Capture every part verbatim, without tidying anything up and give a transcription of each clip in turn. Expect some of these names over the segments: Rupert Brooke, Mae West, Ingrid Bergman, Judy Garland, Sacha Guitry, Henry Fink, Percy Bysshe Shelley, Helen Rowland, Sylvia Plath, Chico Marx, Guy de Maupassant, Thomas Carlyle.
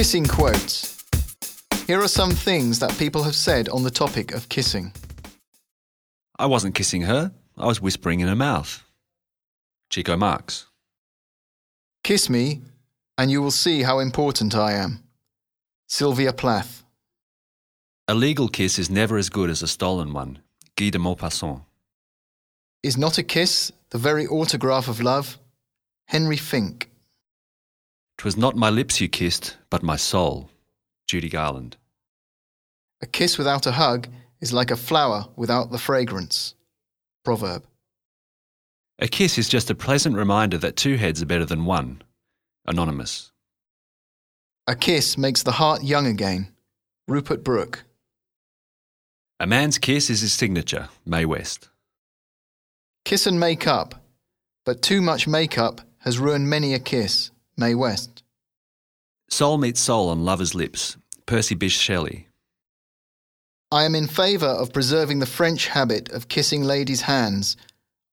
Kissing quotes. Here are some things that people have said on the topic of kissing. I wasn't kissing her. I was whispering in her mouth. Chico Marx. Kiss me, and you will see how important I am. Sylvia Plath. A legal kiss is never as good as a stolen one. Guy de Maupassant. Is not a kiss the very autograph of love? Henry Fink. 'Twas not my lips you kissed, but my soul. Judy Garland. A kiss without a hug is like a flower without the fragrance. Proverb. A kiss is just a pleasant reminder that two heads are better than one. Anonymous. A kiss makes the heart young again. Rupert Brooke. A man's kiss is his signature. Mae West. Kiss and make up, but too much makeup has ruined many a kiss. Mae West. Soul meets soul on lovers' lips. Percy Bysshe Shelley. I am in favour of preserving the French habit of kissing ladies' hands.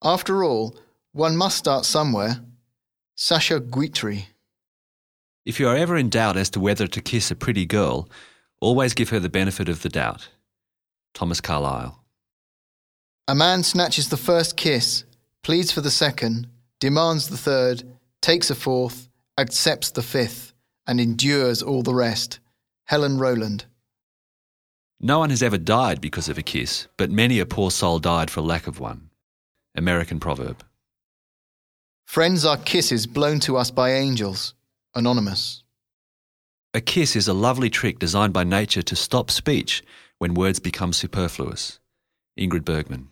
After all, one must start somewhere. Sacha Guitry. If you are ever in doubt as to whether to kiss a pretty girl, always give her the benefit of the doubt. Thomas Carlyle. A man snatches the first kiss, pleads for the second, demands the third, takes a fourth, accepts the fifth, and endures all the rest. Helen Rowland. No one has ever died because of a kiss, but many a poor soul died for lack of one. American proverb. Friends are kisses blown to us by angels. Anonymous. A kiss is a lovely trick designed by nature to stop speech when words become superfluous. Ingrid Bergman.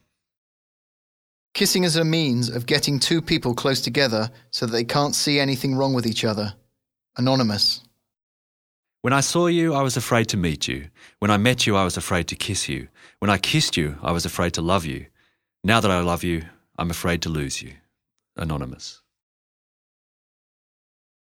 Kissing is a means of getting two people close together so that they can't see anything wrong with each other. Anonymous. When I saw you, I was afraid to meet you. When I met you, I was afraid to kiss you. When I kissed you, I was afraid to love you. Now that I love you, I'm afraid to lose you. Anonymous.